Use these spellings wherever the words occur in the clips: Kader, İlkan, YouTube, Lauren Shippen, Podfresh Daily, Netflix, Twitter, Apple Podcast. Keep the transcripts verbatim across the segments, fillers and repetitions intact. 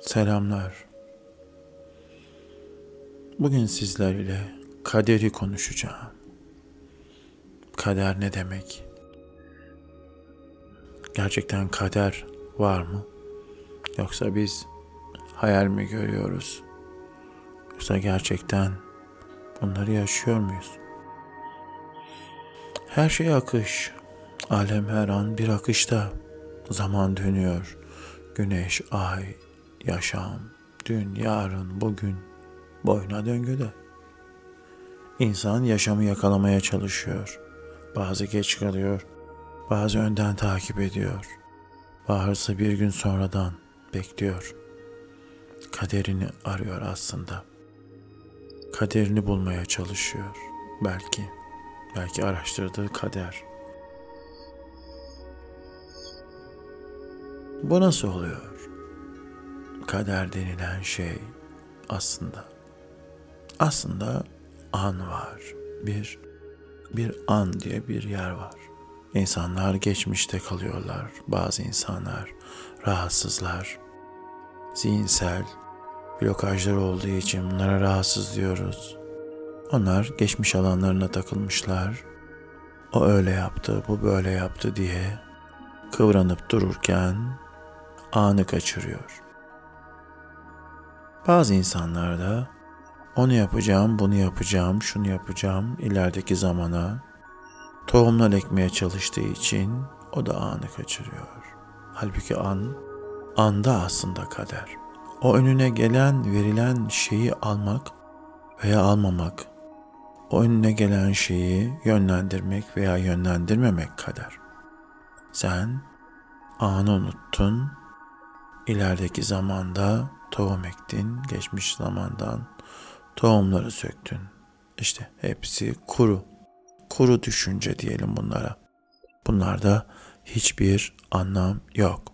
Selamlar. Bugün sizler ile kaderi konuşacağım. Kader ne demek? Gerçekten kader var mı? Yoksa biz hayal mi görüyoruz? Yoksa gerçekten bunları yaşıyor muyuz? Her şey akış. Alem her an bir akışta. Zaman dönüyor. Güneş, ay, yaşam, dün, yarın, bugün, boyuna döngüde. İnsan yaşamı yakalamaya çalışıyor. Bazı geç kalıyor, bazı önden takip ediyor. Bazısı bir gün sonradan bekliyor. Kaderini arıyor aslında. Kaderini bulmaya çalışıyor. Belki, belki araştırdığı kader. Bu nasıl oluyor? Kader denilen şey aslında, aslında an var. Bir, bir an diye bir yer var. İnsanlar geçmişte kalıyorlar. Bazı insanlar rahatsızlar. Zihinsel blokajlar olduğu için bunlara rahatsız diyoruz. Onlar geçmiş alanlarına takılmışlar. O öyle yaptı, bu böyle yaptı diye kıvranıp dururken anı kaçırıyor. Bazı insanlar da onu yapacağım, bunu yapacağım, şunu yapacağım ilerideki zamana tohumlar ekmeye çalıştığı için o da anı kaçırıyor. Halbuki an, anda aslında kader. O önüne gelen, verilen şeyi almak veya almamak, o önüne gelen şeyi yönlendirmek veya yönlendirmemek kader. Sen anı unuttun, ilerideki zamanda tohum ektin, geçmiş zamandan tohumları söktün. İşte hepsi kuru. Kuru düşünce diyelim bunlara. Bunlarda hiçbir anlam yok.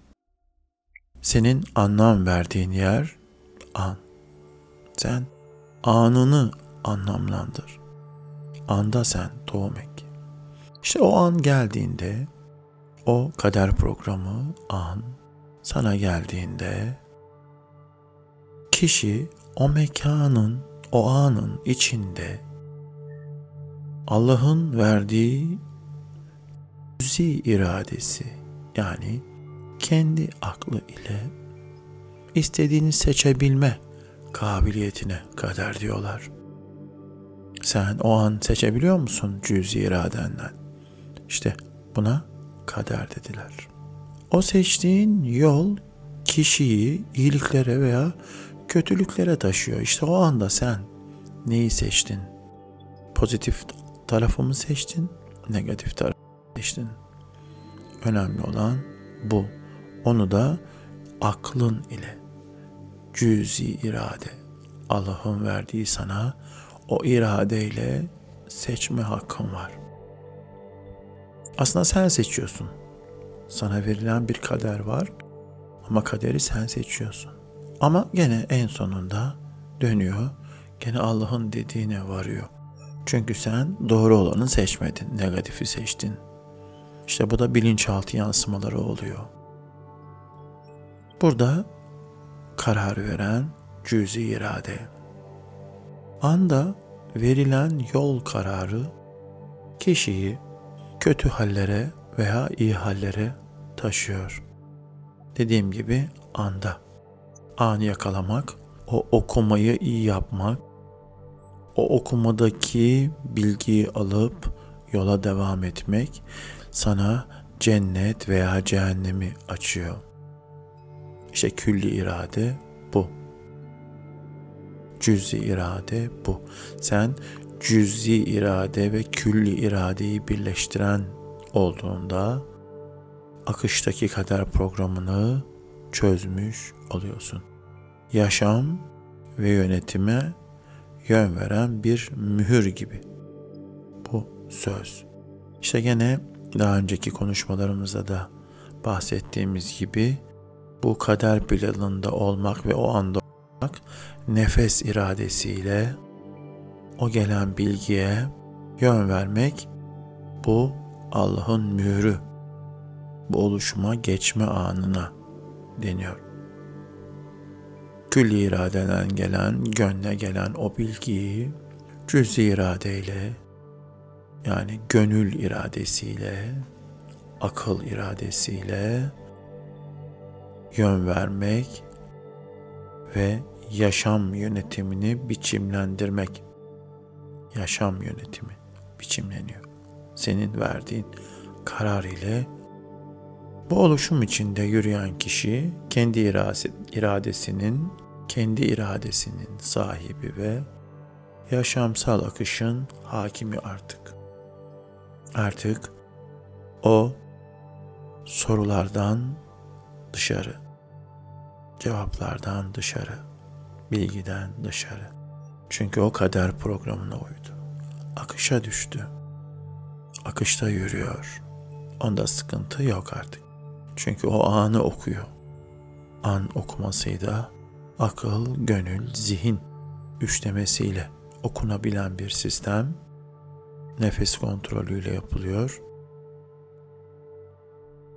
Senin anlam verdiğin yer an. Sen anını anlamlandır. Anda sen tohum ek. İşte o an geldiğinde, o kader programı an sana geldiğinde kişi o mekanın, o anın içinde Allah'ın verdiği cüz'i iradesi, yani kendi aklı ile istediğini seçebilme kabiliyetine kader diyorlar. Sen o an seçebiliyor musun cüz'i iradenden? İşte buna kader dediler. O seçtiğin yol kişiyi iyiliklere veya kötülüklere taşıyor. İşte o anda sen neyi seçtin? Pozitif tarafı mı seçtin? Negatif tarafı mı seçtin? Önemli olan bu. Onu da aklın ile, cüz-i irade, Allah'ın verdiği sana o iradeyle seçme hakkın var. Aslında sen seçiyorsun. Sana verilen bir kader var ama kaderi sen seçiyorsun. Ama gene en sonunda dönüyor, gene Allah'ın dediğine varıyor. Çünkü sen doğru olanı seçmedin, negatifi seçtin. İşte bu da bilinçaltı yansımaları oluyor. Burada karar veren cüz-i irade. Anda verilen yol kararı kişiyi kötü hallere veya iyi hallere taşıyor. Dediğim gibi anda. Anı yakalamak, o okumayı iyi yapmak, o okumadaki bilgiyi alıp yola devam etmek sana cennet veya cehennemi açıyor. İşte külli irade bu. Cüz-i irade bu. Sen cüz-i irade ve külli iradeyi birleştiren olduğunda akıştaki kader programını çözmüş oluyorsun. Yaşam ve yönetime yön veren bir mühür gibi. Bu söz. İşte gene daha önceki konuşmalarımızda da bahsettiğimiz gibi bu kader planında olmak ve o anda olmak nefes iradesiyle o gelen bilgiye yön vermek, bu Allah'ın mührü. Bu oluşuma geçme anına deniyor. külli iradeden gelen, gönle gelen o bilgiyi cüz-i iradeyle, yani gönül iradesiyle, akıl iradesiyle yön vermek ve yaşam yönetimini biçimlendirmek. Yaşam yönetimi biçimleniyor. Senin verdiğin karar ile bu oluşum içinde yürüyen kişi kendi iradesinin, kendi iradesinin sahibi ve yaşamsal akışın hakimi artık. Artık o sorulardan dışarı, cevaplardan dışarı, bilgiden dışarı. Çünkü o kader programına uydu. Akışa düştü. Akışta yürüyor. Onda sıkıntı yok artık. Çünkü o anı okuyor. An okumasıyla akıl, gönül, zihin üçlemesiyle okunabilen bir sistem nefes kontrolüyle yapılıyor.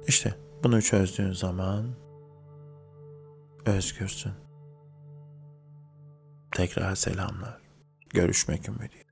İşte bunu çözdüğün zaman özgürsün. Tekrar selamlar. Görüşmek ümidiyle.